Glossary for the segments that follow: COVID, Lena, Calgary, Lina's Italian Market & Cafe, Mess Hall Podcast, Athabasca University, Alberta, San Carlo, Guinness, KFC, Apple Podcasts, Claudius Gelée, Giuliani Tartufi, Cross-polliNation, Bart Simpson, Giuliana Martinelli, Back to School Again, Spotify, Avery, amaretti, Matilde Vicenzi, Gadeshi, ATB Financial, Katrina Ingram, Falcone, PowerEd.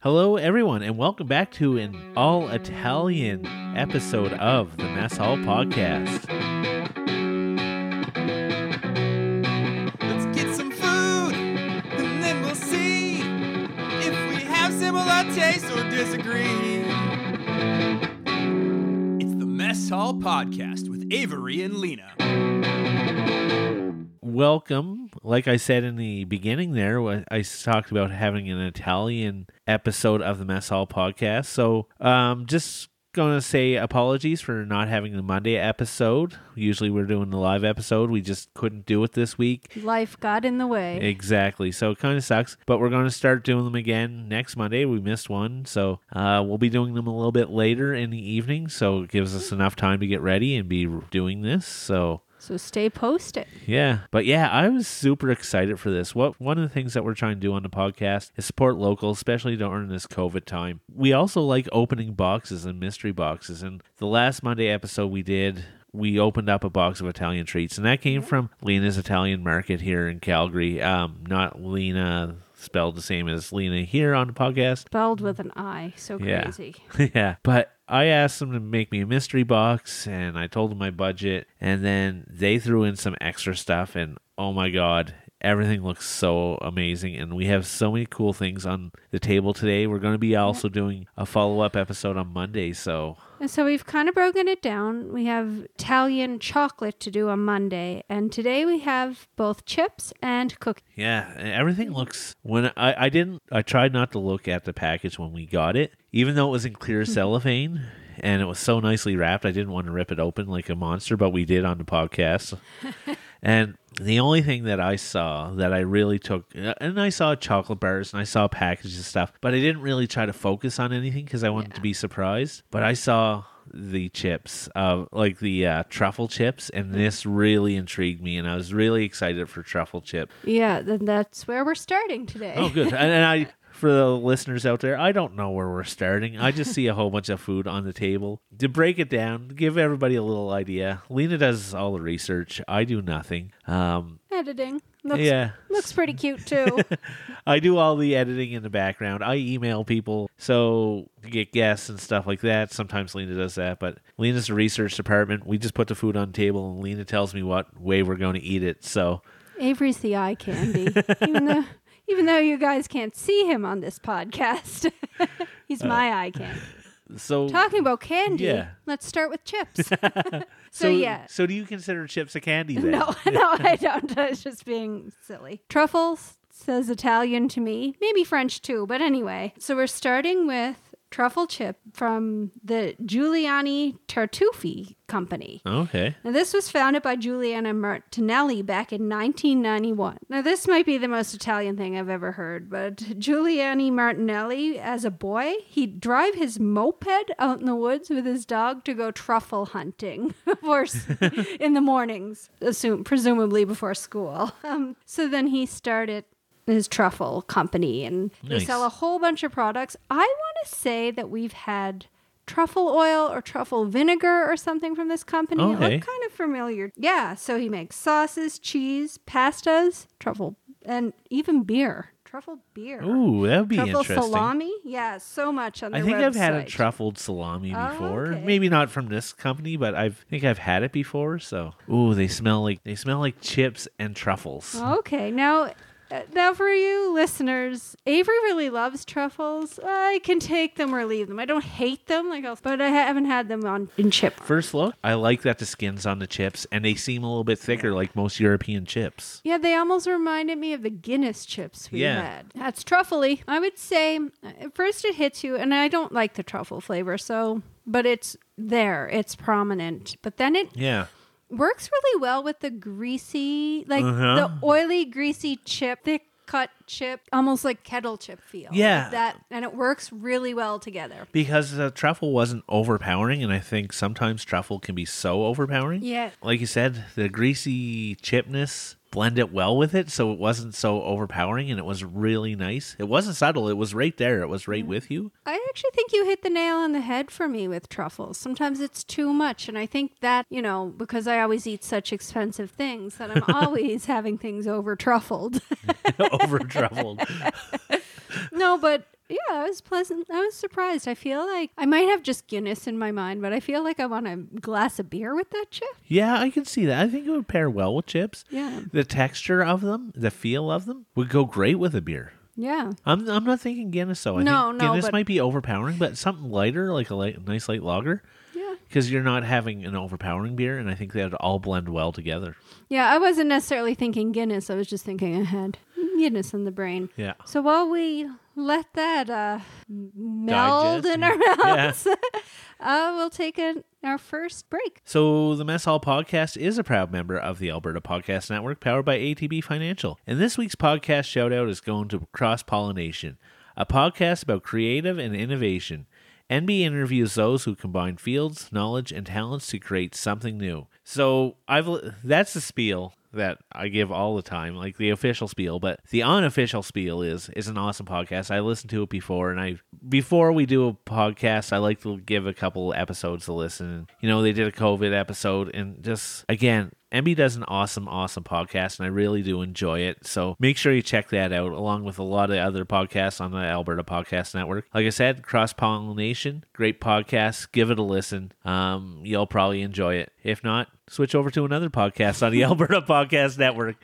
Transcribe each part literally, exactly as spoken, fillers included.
Hello, everyone, and welcome back to an all-Italian episode of the Mess Hall Podcast. Let's get some food, and then we'll see if we have similar tastes or disagree. It's the Mess Hall Podcast with Avery and Lena. Welcome. Like I said in the beginning there, I talked about having an Italian episode of the Mess Hall Podcast. So um, just going to say apologies for not having the Monday episode. Usually we're doing the live episode. We just couldn't do it this week. Life got in the way. Exactly. So it kind of sucks. But we're going to start doing them again next Monday. We missed one. So uh, we'll be doing them a little bit later in the evening. So it gives us enough time to get ready and be doing this. So... So stay posted. Yeah. But yeah, I was super excited for this. What One of the things that we're trying to do on the podcast is support locals, especially during this COVID time. We also like opening boxes and mystery boxes. And the last Monday episode we did, we opened up a box of Italian treats. And that came from Lina's Italian Market here in Calgary. Um, not Lena... spelled the same as Lena here on the podcast. Spelled with an I. So crazy. Yeah. yeah. But I asked them to make me a mystery box, and I told them my budget, and then they threw in some extra stuff, and oh my God, everything looks so amazing, and we have so many cool things on the table today. We're going to be also doing a follow-up episode on Monday, so... And so we've kind of broken it down. We have Italian chocolate to do on Monday, and today we have both chips and cookies. Yeah, everything looks... When I, I didn't... I tried not to look at the package when we got it, even though it was in clear cellophane, and it was so nicely wrapped, I didn't want to rip it open like a monster, but we did on the podcast. And... The only thing that I saw that I really took, and I saw chocolate bars and I saw packages and stuff, but I didn't really try to focus on anything because I wanted yeah. to be surprised. But I saw the chips, uh, like the uh, truffle chips, and this really intrigued me, and I was really excited for truffle chip. Yeah, then that's where we're starting today. Oh, good. And, and I... For the listeners out there, I don't know where we're starting. I just see a whole bunch of food on the table. To break it down, give everybody a little idea. Lena does all the research. I do nothing. Um, Editing. Looks, yeah. Looks pretty cute, too. I do all the editing in the background. I email people so to get guests and stuff like that. Sometimes Lena does that, but Lena's the research department. We just put the food on the table, and Lena tells me what way we're going to eat it. So Avery's the eye candy, even though... Even though you guys can't see him on this podcast, he's my uh, eye candy. So talking about candy, yeah. Let's start with chips. so, so yeah. So do you consider chips a candy then? No, no, I don't. I was just being silly. Truffles says Italian to me, maybe French too, but anyway. So we're starting with truffle chip from the Giuliani Tartufi company. Okay. Now, this was founded by Giuliana Martinelli back in nineteen ninety-one. Now, this might be the most Italian thing I've ever heard, but Giuliani Martinelli, as a boy, he'd drive his moped out in the woods with his dog to go truffle hunting, of course, in the mornings, assume, presumably before school. Um, so then he started his truffle company, and nice. They sell a whole bunch of products. I want to say that we've had truffle oil or truffle vinegar or something from this company. Okay. It looked kind of familiar. Yeah, so he makes sauces, cheese, pastas, truffle, and even beer. Truffle beer. Ooh, that would be truffle interesting. Truffle salami? Yeah, so much on their website. I think website. I've had a truffled salami before. Oh, okay. Maybe not from this company, but I think I've had it before. So, ooh, they smell like they smell like chips and truffles. Okay, now... Uh, now, for you listeners, Avery really loves truffles. I can take them or leave them. I don't hate them, like, I'll, but I haven't had them on in chip. First look, I like that the skin's on the chips, and they seem a little bit thicker, like most European chips. Yeah, they almost reminded me of the Guinness chips we yeah. had. That's truffly. I would say, at first it hits you, and I don't like the truffle flavor, so, but it's there. It's prominent. But then it... yeah. Works really well with the greasy, like uh-huh. the oily, greasy chip, thick cut chip, almost like kettle chip feel. Yeah. Like that, and it works really well together. Because the truffle wasn't overpowering, and I think sometimes truffle can be so overpowering. Yeah. Like you said, the greasy chipness blend it well with it, so it wasn't so overpowering, and it was really nice. It wasn't subtle. It was right there. It was right mm-hmm. with you. I actually think you hit the nail on the head for me with truffles. Sometimes it's too much, and I think that, you know, because I always eat such expensive things, that I'm always having things over truffled. Over truffled. No, but Yeah, I was pleasant. I was surprised. I feel like I might have just Guinness in my mind, but I feel like I want a glass of beer with that chip. Yeah, I can see that. I think it would pair well with chips. Yeah. The texture of them, the feel of them would go great with a beer. Yeah. I'm I'm not thinking Guinness, though. I no, think no. Guinness but... might be overpowering, but something lighter, like a light, nice light lager. Yeah. Because you're not having an overpowering beer, and I think they would all blend well together. Yeah, I wasn't necessarily thinking Guinness. I was just thinking ahead. Guinness in the brain. Yeah. So while we let that uh, meld digest in our mouths, yeah. uh, we'll take a, our first break. So the Mess Hall Podcast is a proud member of the Alberta Podcast Network, powered by A T B Financial. And this week's podcast shout-out is going to Cross-polliNation, a podcast about creative and innovation. N B interviews those who combine fields, knowledge, and talents to create something new. So I've that's the spiel that I give all the time, like the official spiel, but the unofficial spiel is is an awesome podcast. I listened to it before, and I before we do a podcast, I like to give a couple episodes a listen. You know, they did a COVID episode, and just again, N B does an awesome, awesome podcast, and I really do enjoy it. So make sure you check that out, along with a lot of other podcasts on the Alberta Podcast Network. Like I said, Cross-polliNation, great podcast. Give it a listen. Um, you'll probably enjoy it. If not, switch over to another podcast on the Alberta Podcast Network.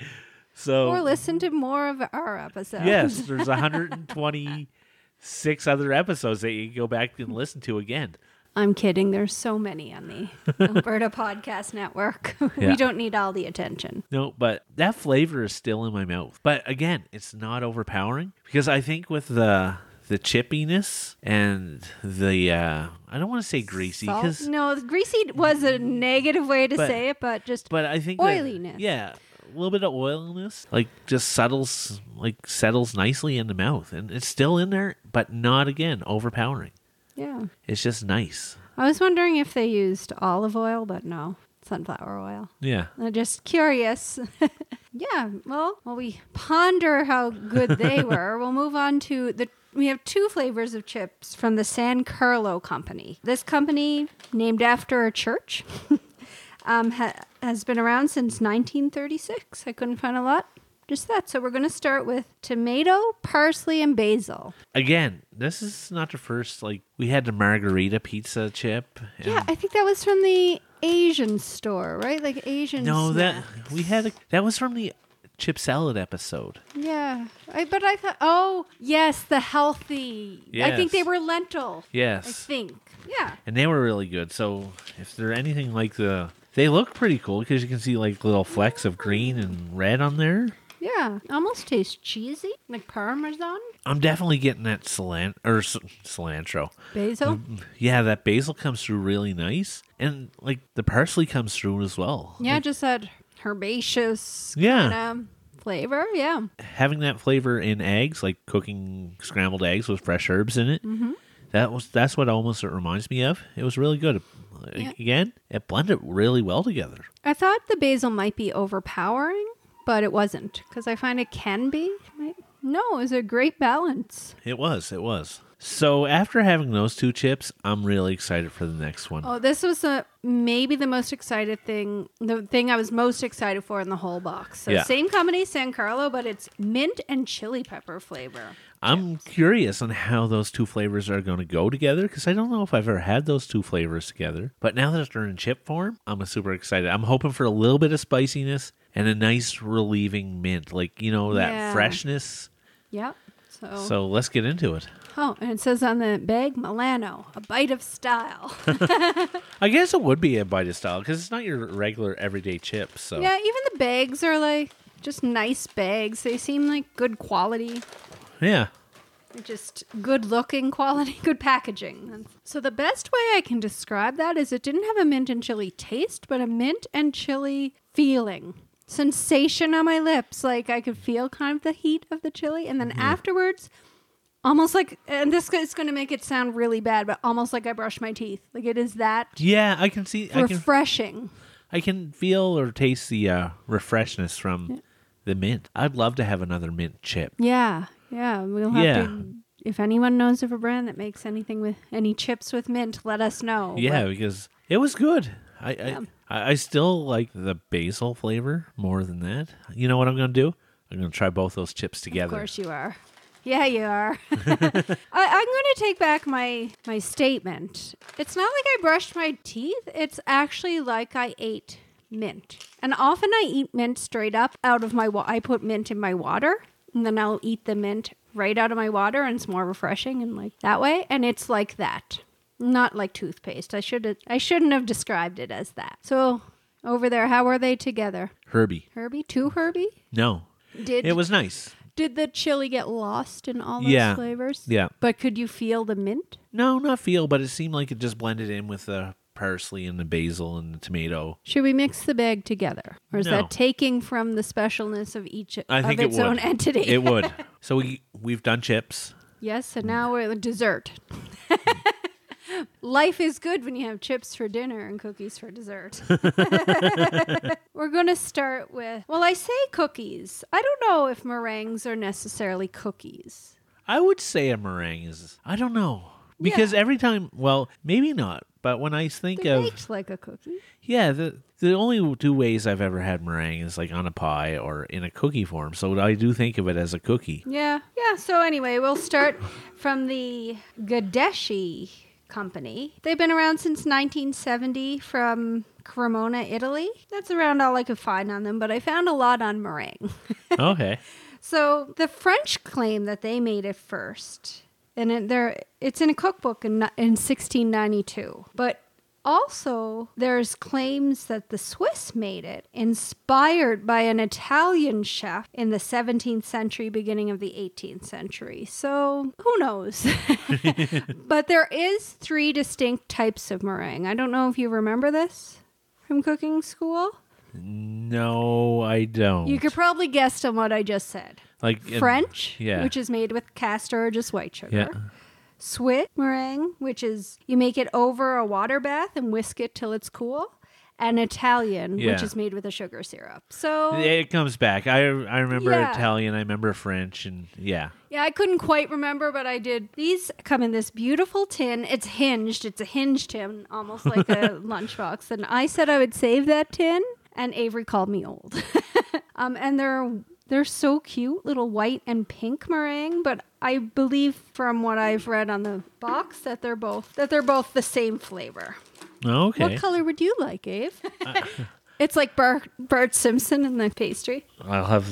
So or listen to more of our episodes. Yes, there's one hundred twenty-six other episodes that you can go back and listen to again. I'm kidding. There's so many on the Alberta Podcast Network. Yeah. We don't need all the attention. No, but that flavor is still in my mouth. But again, it's not overpowering, because I think with the the chippiness and the, uh, I don't want to say greasy. Cause, no, greasy was a negative way to but, say it, but just but I think oiliness. That, yeah. A little bit of oiliness, like just settles, like settles nicely in the mouth. And it's still in there, but not, again, overpowering. Yeah. It's just nice. I was wondering if they used olive oil, but no, sunflower oil. Yeah. I'm just curious. Yeah. Well, while we ponder how good they were, we'll move on to the, we have two flavors of chips from the San Carlo company. This company, named after a church, um, ha- has been around since nineteen thirty-six. I couldn't find a lot. Just that. So we're going to start with tomato, parsley, and basil. Again, this is not the first. Like, we had the margarita pizza chip. And... yeah, I think that was from the Asian store, right? Like Asian. No, snacks. that we had. A, that was from the chip salad episode. Yeah, I, but I thought. Oh, yes, the healthy. Yes. I think they were lentil. Yes, I think. Yeah. And they were really good. So if they're anything like the, they look pretty cool, because you can see like little flecks of green and red on there. Yeah, almost tastes cheesy, like Parmesan. I'm definitely getting that cilantro. Or c- cilantro. Basil? Um, yeah, that basil comes through really nice. And, like, the parsley comes through as well. Yeah, like, just that herbaceous yeah. kind of flavor, yeah. Having that flavor in eggs, like cooking scrambled eggs with fresh herbs in it, mm-hmm. that was that's what almost it reminds me of. It was really good. Yeah. Again, it blended really well together. I thought the basil might be overpowering. But it wasn't, because I find it can be. No, it was a great balance. It was, it was. So after having those two chips, I'm really excited for the next one. Oh, this was a, maybe the most excited thing, the thing I was most excited for in the whole box. So yeah. Same company, San Carlo, but it's mint and chili pepper flavor. I'm chips. curious on how those two flavors are going to go together, because I don't know if I've ever had those two flavors together. But now that they're in chip form, I'm super excited. I'm hoping for a little bit of spiciness and a nice relieving mint, like, you know, that yeah. freshness. Yep. So. so let's get into it. Oh, and it says on the bag, Milano, a bite of style. I guess it would be a bite of style, because it's not your regular everyday chip. So yeah, even the bags are like just nice bags. They seem like good quality. Yeah. Just good looking quality, good packaging. So the best way I can describe that is it didn't have a mint and chili taste, but a mint and chili feeling. Sensation on my lips, like I could feel kind of the heat of the chili, and then mm. afterwards, almost like, and this is going to make it sound really bad, but almost like I brushed my teeth. Like it is that. Yeah, I can see refreshing. I can, I can feel or taste the uh, refreshness from yeah. the mint. I'd love to have another mint chip. Yeah, yeah, we'll have yeah. to. If anyone knows of a brand that makes anything with any chips with mint, let us know. Yeah, but, because it was good. I. Yeah. I I still like the basil flavor more than that. You know what I'm going to do? I'm going to try both those chips together. Of course you are. Yeah, you are. I, I'm going to take back my, my statement. It's not like I brushed my teeth. It's actually like I ate mint. And often I eat mint straight up out of my water. I put mint in my water, and then I'll eat the mint right out of my water, and it's more refreshing and like that way. And it's like that. Not like toothpaste. I should I shouldn't have described it as that. So over there, how are they together? Herbie. Herbie? Too Herbie? No. Did It was nice. Did the chili get lost in all those yeah. flavors? Yeah. But could you feel the mint? No, not feel, but it seemed like it just blended in with the parsley and the basil and the tomato. Should we mix the bag together? Or is no. that taking from the specialness of each I of think its it would. own entity? It would. So we, we've done chips. Yes, and now we're dessert. Life is good when you have chips for dinner and cookies for dessert. We're going to start with, well, I say cookies. I don't know if meringues are necessarily cookies. I would say a meringue is, I don't know. Because yeah. every time, well, maybe not, but when I think They're of... baked like a cookie. Yeah, the the only two ways I've ever had meringue is like on a pie or in a cookie form, so I do think of it as a cookie. Yeah, yeah, so anyway, we'll start from the Gadeshi company. They've been around since nineteen seventy from Cremona, Italy. That's around all I could find on them, but I found a lot on meringue. Okay. So the French claim that they made it first, and it, there it's in a cookbook in, in sixteen ninety-two. But also there's claims that the Swiss made it, inspired by an Italian chef in the seventeenth century, beginning of the eighteenth century. So who knows? But there is three distinct types of meringue. I don't know if you remember this from cooking school. No, I don't. You could probably guess from what I just said. Like French, in, yeah. which is made with castor or just white sugar. Yeah. Swiss meringue, which is you make it over a water bath and whisk it till it's cool. And Italian, yeah. which is made with a sugar syrup. So it comes back. I I remember yeah. Italian. I remember French, and yeah. Yeah, I couldn't quite remember, but I did. These come in this beautiful tin. It's hinged. It's a hinged tin, almost like a lunchbox. And I said I would save that tin, and Avery called me old. um, and they're they're so cute, little white and pink meringue. But I believe from what I've read on the box that they're both that they're both the same flavor. Okay. What color would you like, Abe? Uh, it's like Bart, Bart Simpson in the pastry. I'll have...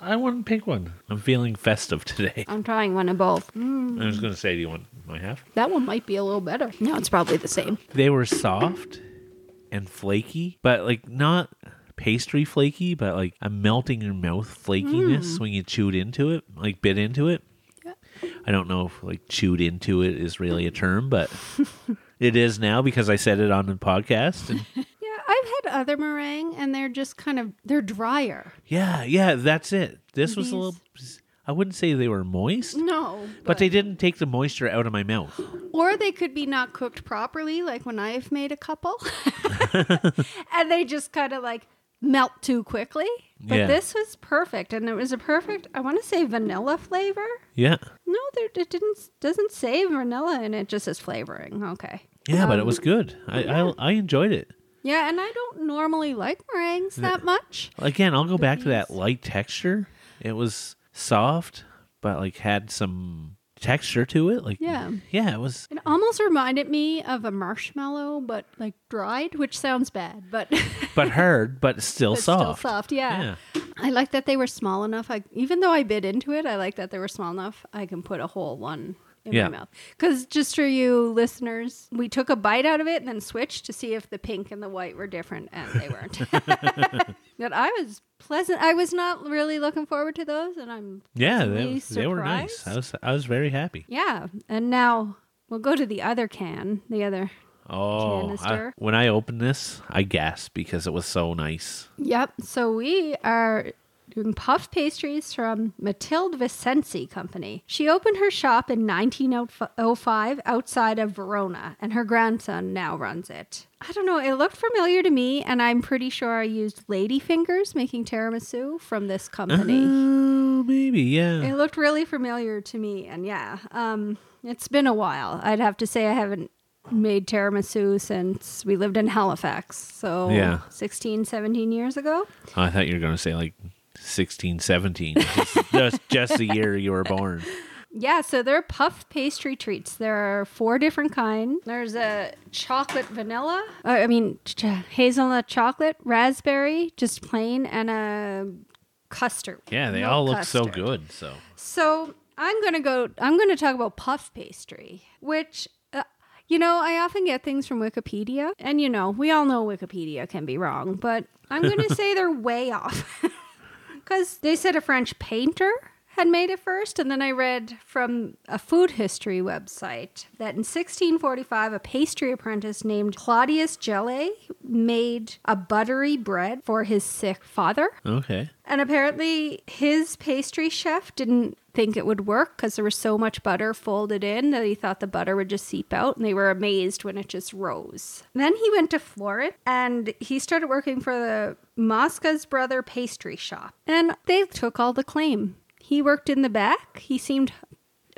I want a pink one. I'm feeling festive today. I'm trying one of both. Mm. I was going to say, do you want my half? That one might be a little better. No, it's probably the same. They were soft and flaky, but like not pastry flaky, but like a melt-in-your-mouth flakiness mm. when you chewed into it, like bit into it. Yeah. I don't know if like chewed into it is really a term, but... It is now because I said it on the podcast. And yeah, I've had other meringue and they're just kind of, they're drier. Yeah, yeah, that's it. This These... was a little, I wouldn't say they were moist. No. But... but they didn't take the moisture out of my mouth. Or they could be not cooked properly, like when I've made a couple. And they just kind of like melt too quickly. But yeah. this was perfect. And it was a perfect, I want to say vanilla flavor. Yeah. No, there, it didn't, doesn't say vanilla and it just says flavoring. Okay. Yeah, um, but it was good. I, yeah. I I enjoyed it. Yeah, and I don't normally like meringues that much. Again, I'll go back to that light texture. It was soft, but like had some texture to it. Like yeah, yeah, it was. It almost reminded me of a marshmallow, but like dried, which sounds bad, but but hard, but still but soft. Still soft, yeah. yeah. I like that they were small enough. I even though I bit into it, I like that they were small enough. I can put a whole one. In yeah. my mouth. Because just for you listeners, we took a bite out of it and then switched to see if the pink and the white were different, and they weren't. But I was pleasant. I was not really looking forward to those, and I'm yeah, they, they were nice. I was I was very happy. Yeah, and now we'll go to the other can, the other. Oh, I, when I opened this, I gasped because it was so nice. Yep. So we are. Doing puff pastries from Matilde Vicenzi Company. She opened her shop in nineteen oh five outside of Verona, and her grandson now runs it. I don't know, it looked familiar to me, and I'm pretty sure I used Ladyfingers making tiramisu from this company. Oh, maybe, yeah. It looked really familiar to me, and yeah, um, it's been a while. I'd have to say I haven't made tiramisu since we lived in Halifax, so yeah. sixteen, seventeen years ago. Oh, I thought you were going to say like... sixteen, seventeen. That's just the year you were born. Yeah, so they're puff pastry treats. There are four different kinds. There's a chocolate vanilla, uh, I mean, ch- hazelnut chocolate, raspberry, just plain, and a custard. Yeah, they all look custard. so good. So so I'm going to go, I'm going to talk about puff pastry, which, uh, you know, I often get things from Wikipedia. And, you know, we all know Wikipedia can be wrong, but I'm going to say they're way off. Because they said a French painter had made it first, and then I read from a food history website that in sixteen forty-five, a pastry apprentice named Claudius Gelée made a buttery bread for his sick father. Okay. And apparently his pastry chef didn't think it would work because there was so much butter folded in that he thought the butter would just seep out, and they were amazed when it just rose. And then he went to Florence and he started working for the Mosca's Brother Pastry Shop, and they took all the claim. He worked in the back. He seemed,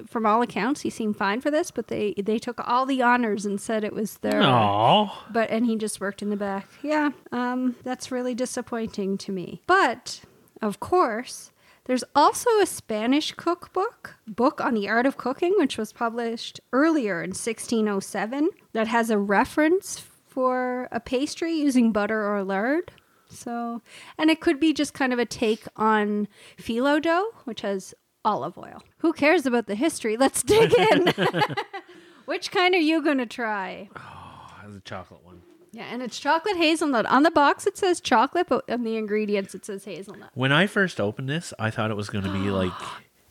from all accounts, he seemed fine for this, but they, they took all the honors and said it was their... Aww. But, and he just worked in the back. Yeah, um, that's really disappointing to me. But, of course, there's also a Spanish cookbook, Book on the Art of Cooking, which was published earlier in sixteen oh seven, that has a reference for a pastry using butter or lard. So, and it could be just kind of a take on phyllo dough, which has olive oil. Who cares about the history? Let's dig in. Which kind are you going to try? Oh, the chocolate one. Yeah, and it's chocolate hazelnut. On the box it says chocolate, but on the ingredients it says hazelnut. When I first opened this, I thought it was going to be like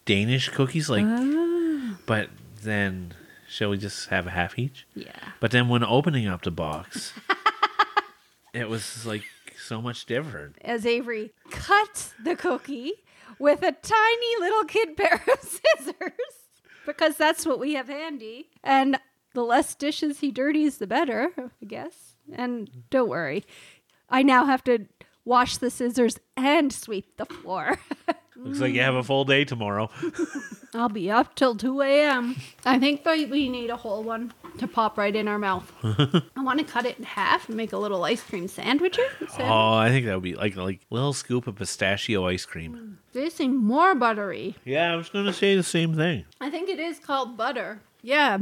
Danish cookies, like, ah. But then, shall we just have a half each? Yeah. But then when opening up the box, it was like, so much different. As Avery cuts the cookie with a tiny little kid pair of scissors, because that's what we have handy. And the less dishes he dirties, the better, I guess. And don't worry, I now have to wash the scissors and sweep the floor. Looks like you have a full day tomorrow. I'll be up till two a.m. I think we need a whole one to pop right in our mouth. I want to cut it in half and make a little ice cream sandwich. sandwich. Oh, I think that would be like a like, little scoop of pistachio ice cream. They seem more buttery. Yeah, I was going to say the same thing. I think it is called butter. Yeah,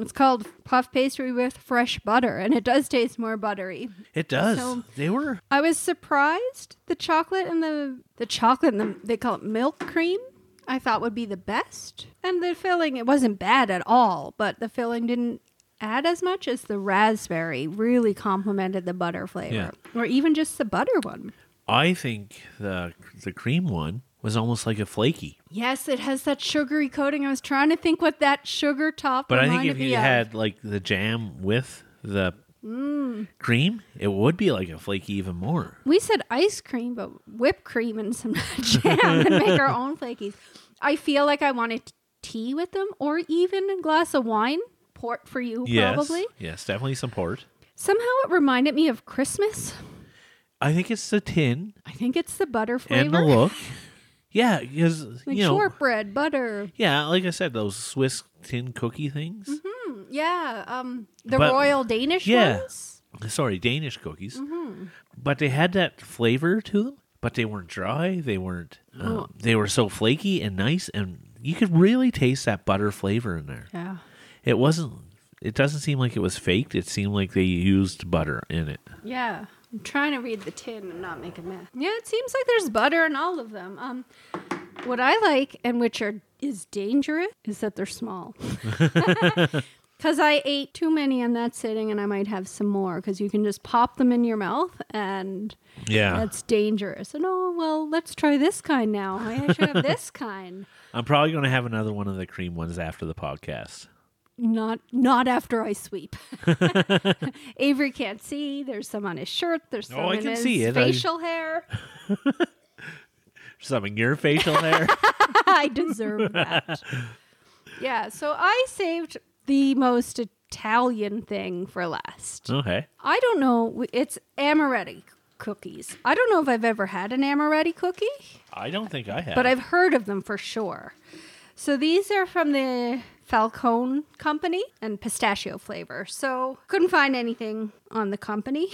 it's called puff pastry with fresh butter, and it does taste more buttery. It does. So they were. I was surprised. The chocolate and the the chocolate and the, they call it milk cream, I thought would be the best. And the filling, it wasn't bad at all, but the filling didn't add as much as the raspberry really complemented the butter flavor. Yeah. Or even just the butter one. I think the the cream one was almost like a flaky. Yes, it has that sugary coating. I was trying to think what that sugar top but reminded me of. But I think if you had like the jam with the Mm. cream, it would be like a flaky even more. We said ice cream, but whipped cream and some jam and make our own flakies. I feel like I wanted tea with them, or even a glass of wine. Port for you, yes, probably. Yes, definitely some port. Somehow it reminded me of Christmas. I think it's the tin. I think it's the butter flavor. And the look. Yeah, because, like, you know, shortbread, butter. Yeah, like I said, those Swiss tin cookie things. Mm-hmm. Yeah, um, the but, royal Danish yeah. ones. Sorry, Danish cookies. Mm-hmm. But they had that flavor to them, but they weren't dry. They weren't. Um, oh. They were so flaky and nice, and you could really taste that butter flavor in there. Yeah, it wasn't. It doesn't seem like it was faked. It seemed like they used butter in it. Yeah. I'm trying to read the tin and not make a mess. Yeah, it seems like there's butter in all of them. Um, what I like, and which are is dangerous, is that they're small. Because I ate too many in that sitting, and I might have some more, because you can just pop them in your mouth, and yeah, that's dangerous. And, oh, well, let's try this kind now. I should have this kind. I'm probably going to have another one of the cream ones after the podcast. Not not after I sweep. Avery can't see. There's some on his shirt. There's some oh, in his see it. facial I... hair. Some in your facial hair. I deserve that. Yeah, so I saved the most Italian thing for last. Okay. I don't know. It's amaretti cookies. I don't know if I've ever had an amaretti cookie. I don't think I have. But I've heard of them for sure. So these are from the Falcone company and pistachio flavor. So couldn't find anything on the company.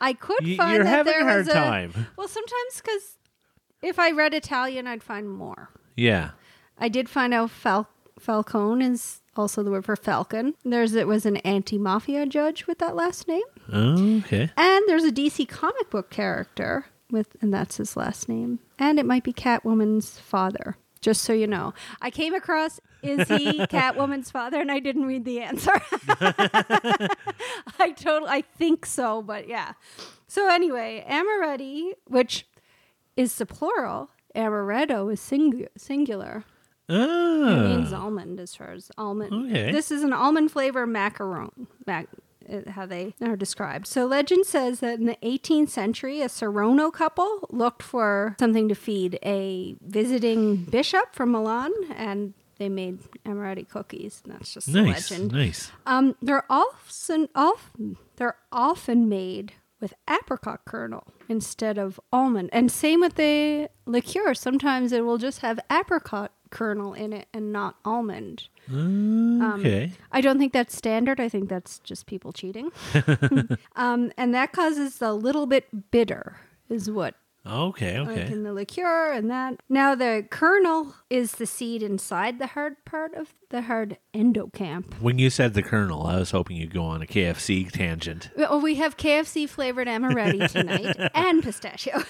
I could y- find you're that having there a hard was a, time. Well, sometimes because if I read Italian, I'd find more. Yeah. I did find out Fal- Falcone is also the word for falcon. There's it was an anti-mafia judge with that last name. Oh, okay. And there's a D C comic book character with, and that's his last name. And it might be Catwoman's father. Just so you know, I came across, is he Catwoman's father? And I didn't read the answer. I totally, I think so, but yeah. So anyway, amaretti, which is the plural, amaretto is sing- singular. Oh. It means almond, as far as almond. Okay. This is an almond flavor macaron, mac- how they are described. So legend says that in the eighteenth century, a Sarono couple looked for something to feed a visiting bishop from Milan, and they made amaretti cookies. And that's just nice, a legend. Nice. Um, they're often, often they're often made with apricot kernel instead of almond. And same with the liqueur. Sometimes it will just have apricot kernel in it and not almond. Okay. Um, I don't think that's standard. I think that's just people cheating. um, and that causes a little bit bitter is what. Okay, okay. Like in the liqueur and that. Now the kernel is the seed inside the hard part of the hard endocamp. When you said the kernel, I was hoping you'd go on a K F C tangent. Well, we have K F C flavored amaretti tonight and pistachio.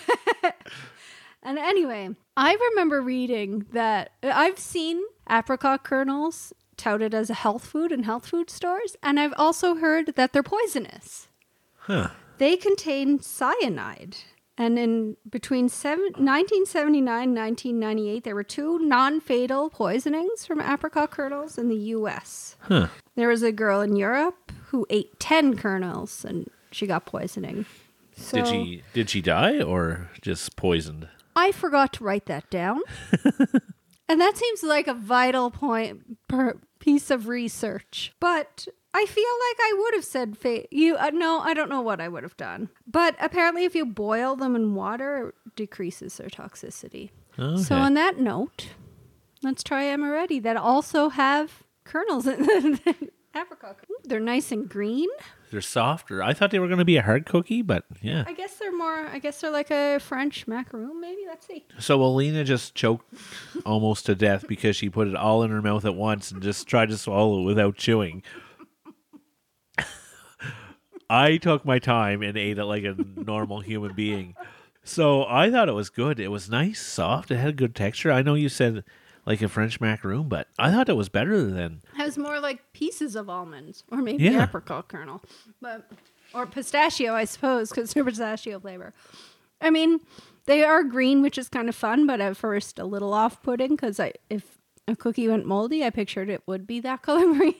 And anyway, I remember reading that I've seen apricot kernels touted as a health food in health food stores, and I've also heard that they're poisonous. Huh. They contain cyanide. And in between seven, nineteen seventy-nine and nineteen ninety-eight, there were two non-fatal poisonings from apricot kernels in the U S Huh. There was a girl in Europe who ate ten kernels, and she got poisoning. So, did she did she die or just poisoned? I forgot to write that down. And that seems like a vital point per piece of research. But I feel like I would have said fa- you uh, no, I don't know what I would have done. But apparently if you boil them in water, it decreases their toxicity. Okay. So on that note, let's try amaretti that also have kernels in them. Apricot. They're nice and green. They're softer. I thought they were going to be a hard cookie, but yeah. I guess they're more, I guess they're like a French macaron, maybe. Let's see. So Alina just choked almost to death because she put it all in her mouth at once and just tried to swallow it without chewing. I took my time and ate it like a normal human being. So I thought it was good. It was nice, soft. It had a good texture. I know you said like a French macaroon, but I thought it was better than... It was more like pieces of almonds, or maybe yeah. apricot kernel, but or pistachio, I suppose, because they're pistachio flavor. I mean, they are green, which is kind of fun, but at first a little off-putting, because I if a cookie went moldy, I pictured it would be that color green,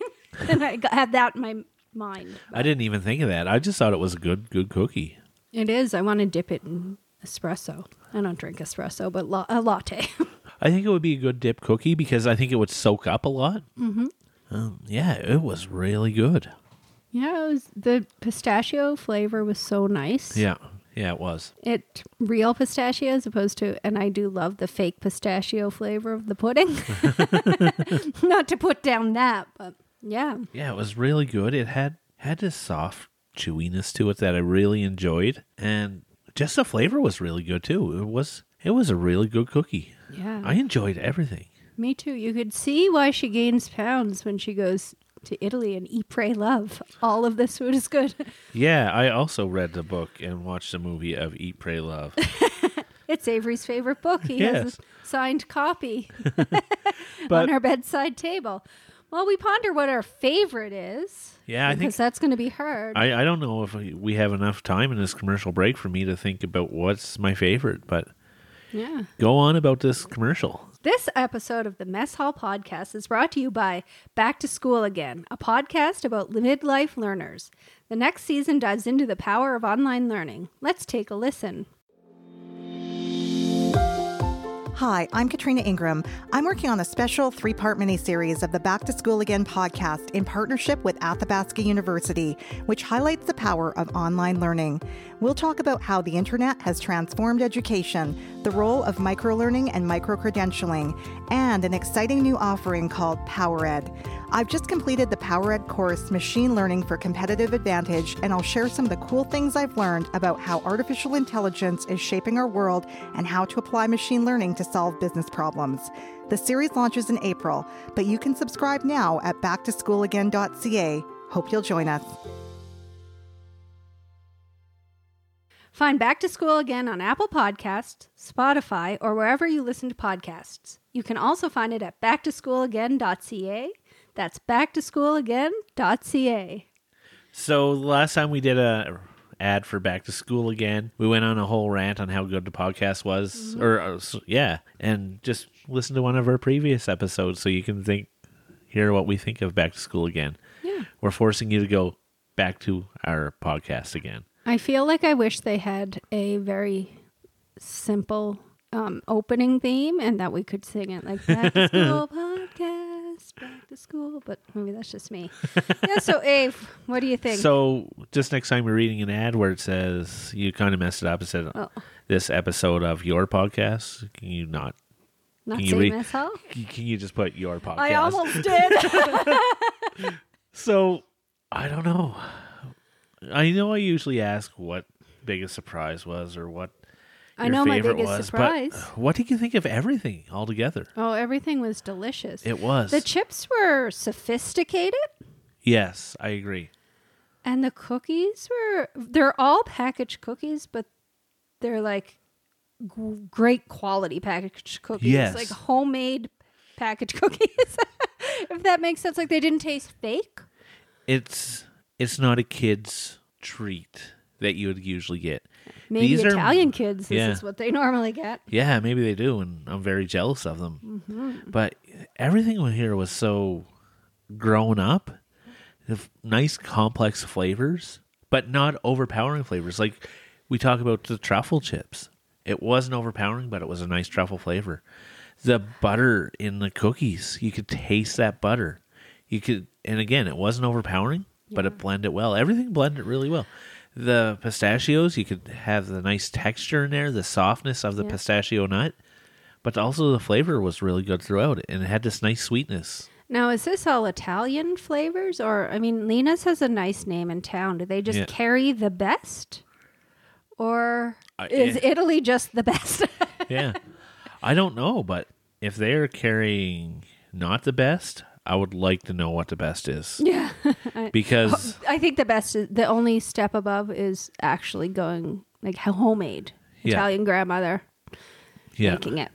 and I had that in my mind. But I didn't even think of that. I just thought it was a good, good cookie. It is. I want to dip it in espresso. I don't drink espresso, but la- a latte. I think it would be a good dip cookie because I think it would soak up a lot. Mm-hmm. Um, yeah, it was really good. Yeah, it was, the pistachio flavor was so nice. Yeah, yeah, it was. It real pistachio as opposed to, and I do love the fake pistachio flavor of the pudding. Not to put down that, but yeah. Yeah, it was really good. It had, had this soft chewiness to it that I really enjoyed. And just the flavor was really good too. It was... It was a really good cookie. Yeah. I enjoyed everything. Me too. You could see why she gains pounds when she goes to Italy and eat, pray, love. All of this food is good. Yeah, I also read the book and watched the movie of Eat, Pray, Love. It's Avery's favorite book. He yes. has a signed copy on our bedside table. Well, we ponder what our favorite is. Yeah, I think... Because that's going to be hard. I, I don't know if we have enough time in this commercial break for me to think about what's my favorite, but... Yeah. Go on about this commercial. This episode of the Mess Hall Podcast is brought to you by Back to School Again, a podcast about midlife learners. The next season dives into the power of online learning. Let's take a listen. Hi, I'm Katrina Ingram. I'm working on a special three-part miniseries of the Back to School Again podcast in partnership with Athabasca University, which highlights the power of online learning. We'll talk about how the internet has transformed education, the role of microlearning and microcredentialing, and an exciting new offering called PowerEd. I've just completed the PowerEd course, Machine Learning for Competitive Advantage, and I'll share some of the cool things I've learned about how artificial intelligence is shaping our world and how to apply machine learning to solve business problems. The series launches in April, but you can subscribe now at back to school again dot c a. Hope you'll join us. Find Back to School Again on Apple Podcasts, Spotify, or wherever you listen to podcasts. You can also find it at back to school again dot c a. That's back to school again dot c a. So last time we did a ad for Back to School Again, we went on a whole rant on how good the podcast was. Mm-hmm. Or, or yeah, and just listen to one of our previous episodes so you can think hear what we think of Back to School Again. Yeah. We're forcing you to go back to our podcast again. I feel like I wish they had a very simple um, opening theme and that we could sing it like Back to School Podcast, Back to School, but maybe that's just me. Yeah, so Ave, what do you think? So just next time you're reading an ad where it says, you kind of messed it up, it said oh. this episode of your podcast, can you not? Not can say you read, Mess Hall? Can you just put your podcast? I almost did. So I don't know. I know I usually ask what biggest surprise was or what your I know favorite my biggest was, surprise. But what did you think of everything altogether? Oh, everything was delicious. It was. The chips were sophisticated. Yes, I agree. And the cookies were, they're all packaged cookies, but they're like g- great quality packaged cookies. Yes. Like homemade packaged cookies, if that makes sense. Like they didn't taste fake. It's... It's not a kid's treat that you would usually get. Maybe These Italian are, kids, this yeah. is what they normally get. Yeah, maybe they do, and I'm very jealous of them. Mm-hmm. But everything here was so grown up. Nice, complex flavors, but not overpowering flavors. Like we talk about the truffle chips. It wasn't overpowering, but it was a nice truffle flavor. The butter in the cookies, you could taste that butter. You could, and again, it wasn't overpowering. But it blended well. Everything blended really well. The pistachios, you could have the nice texture in there, the softness of the yeah. pistachio nut, but also the flavor was really good throughout, and it had this nice sweetness. Now, is this all Italian flavors? Or, I mean, Lina's has a nice name in town. Do they just yeah. carry the best? Or uh, is yeah. Italy just the best? Yeah. I don't know, but if they're carrying not the best... I would like to know what the best is. Yeah. Because... I think the best is... The only step above is actually going... Like homemade. Yeah. Italian grandmother. Yeah. Making it.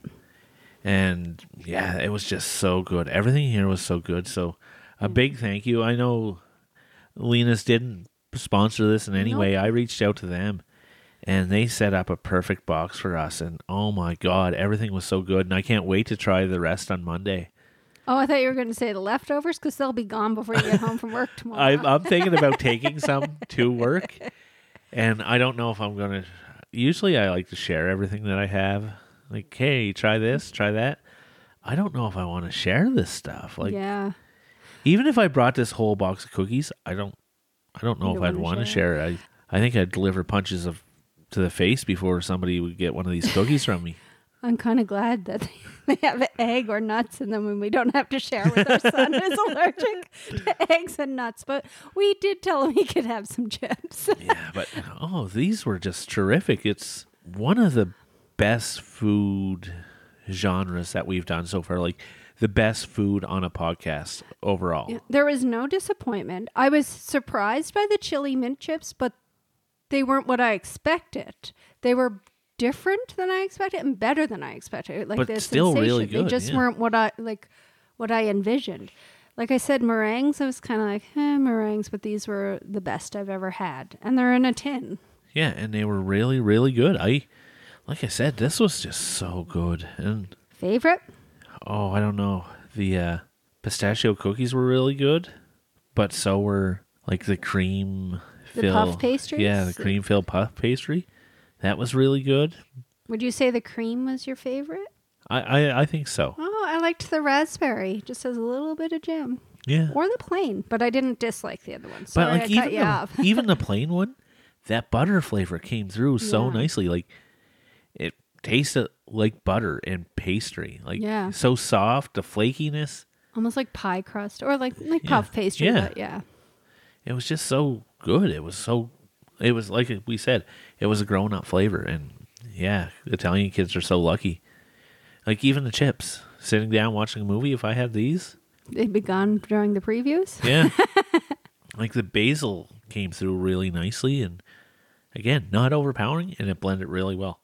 And yeah, it was just so good. Everything here was so good. So a big thank you. I know Lina's didn't sponsor this in any nope. way. I reached out to them. And they set up a perfect box for us. And oh my God, everything was so good. And I can't wait to try the rest on Monday. Oh, I thought you were going to say the leftovers because they'll be gone before you get home from work tomorrow. I'm, I'm thinking about taking some to work, and I don't know if I'm going to... Usually I like to share everything that I have. Like, hey, try this, try that. I don't know if I want to share this stuff. Like, yeah. Even if I brought this whole box of cookies, I don't I don't know you if don't I'd want to share it. I, I think I'd deliver punches of to the face before somebody would get one of these cookies from me. I'm kind of glad that they have egg or nuts in them and we don't have to share with our son who's allergic to eggs and nuts. But we did tell him he could have some chips. Yeah, but oh, these were just terrific. It's one of the best food genres that we've done so far. Like the best food on a podcast overall. Yeah, there was no disappointment. I was surprised by the chili mint chips, but they weren't what I expected. They were different than I expected and better than I expected. Like but still sensation. Really good. They just yeah. weren't what I like. What I envisioned. Like I said, meringues. I was kind of like, eh, meringues, but these were the best I've ever had, and they're in a tin. Yeah, and they were really, really good. I, like I said, this was just so good. And favorite? Oh, I don't know. The uh, pistachio cookies were really good, but so were like the cream. The fill, puff pastries. Yeah, the cream filled puff pastry. That was really good. Would you say the cream was your favorite? I, I, I think so. Oh, I liked the raspberry. Just has a little bit of jam. Yeah. Or the plain, but I didn't dislike the other one. So but like I even cut you the, off. Even the plain one, that butter flavor came through so yeah. nicely. Like it tasted like butter and pastry. Like yeah. so soft, the flakiness. almost like pie crust or like like yeah. puff pastry. Yeah. But yeah, it was just so good. It was so. It was like we said. It was a grown-up flavor, and yeah, Italian kids are so lucky. Like even the chips. Sitting down watching a movie, if I had these, they'd be gone during the previews. Yeah, like the basil came through really nicely, and again, not overpowering, and it blended really well.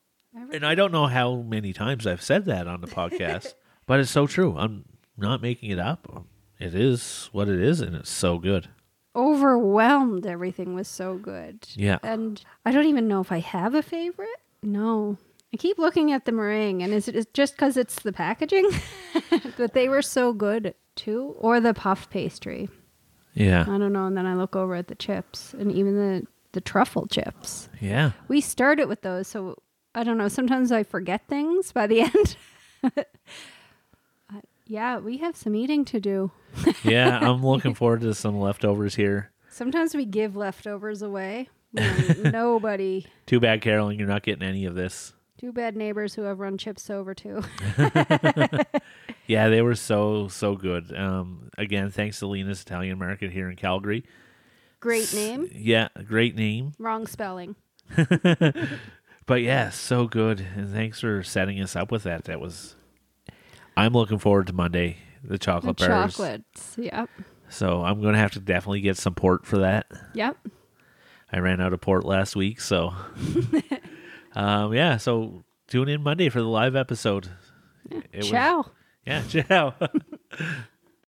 And I don't know how many times I've said that on the podcast, but it's so true. I'm not making it up. It is what it is, and it's so good. Overwhelmed, everything was so good. Yeah. And I don't even know if I have a favorite. No. I keep looking at the meringue, and is it just because it's the packaging? But they were so good, too. Or the puff pastry. Yeah. I don't know, and then I look over at the chips, and even the, the truffle chips. Yeah. We started with those, so... I don't know. Sometimes I forget things by the end. uh, yeah, we have some eating to do. Yeah, I'm looking forward to some leftovers here. Sometimes we give leftovers away. Nobody. Too bad, Carolyn, you're not getting any of this. Too bad neighbors who have run chips over to. Yeah, they were so, so good. Um, again, thanks to Lina's Italian Market here in Calgary. Great name. S- yeah, great name. Wrong spelling. But yeah, so good. And thanks for setting us up with that. That was, I'm looking forward to Monday, the chocolate the bars. Chocolates, yep. So I'm going to have to definitely get some port for that. Yep. I ran out of port last week, so. um, yeah, so tune in Monday for the live episode. Yeah. It ciao. Was, yeah, ciao.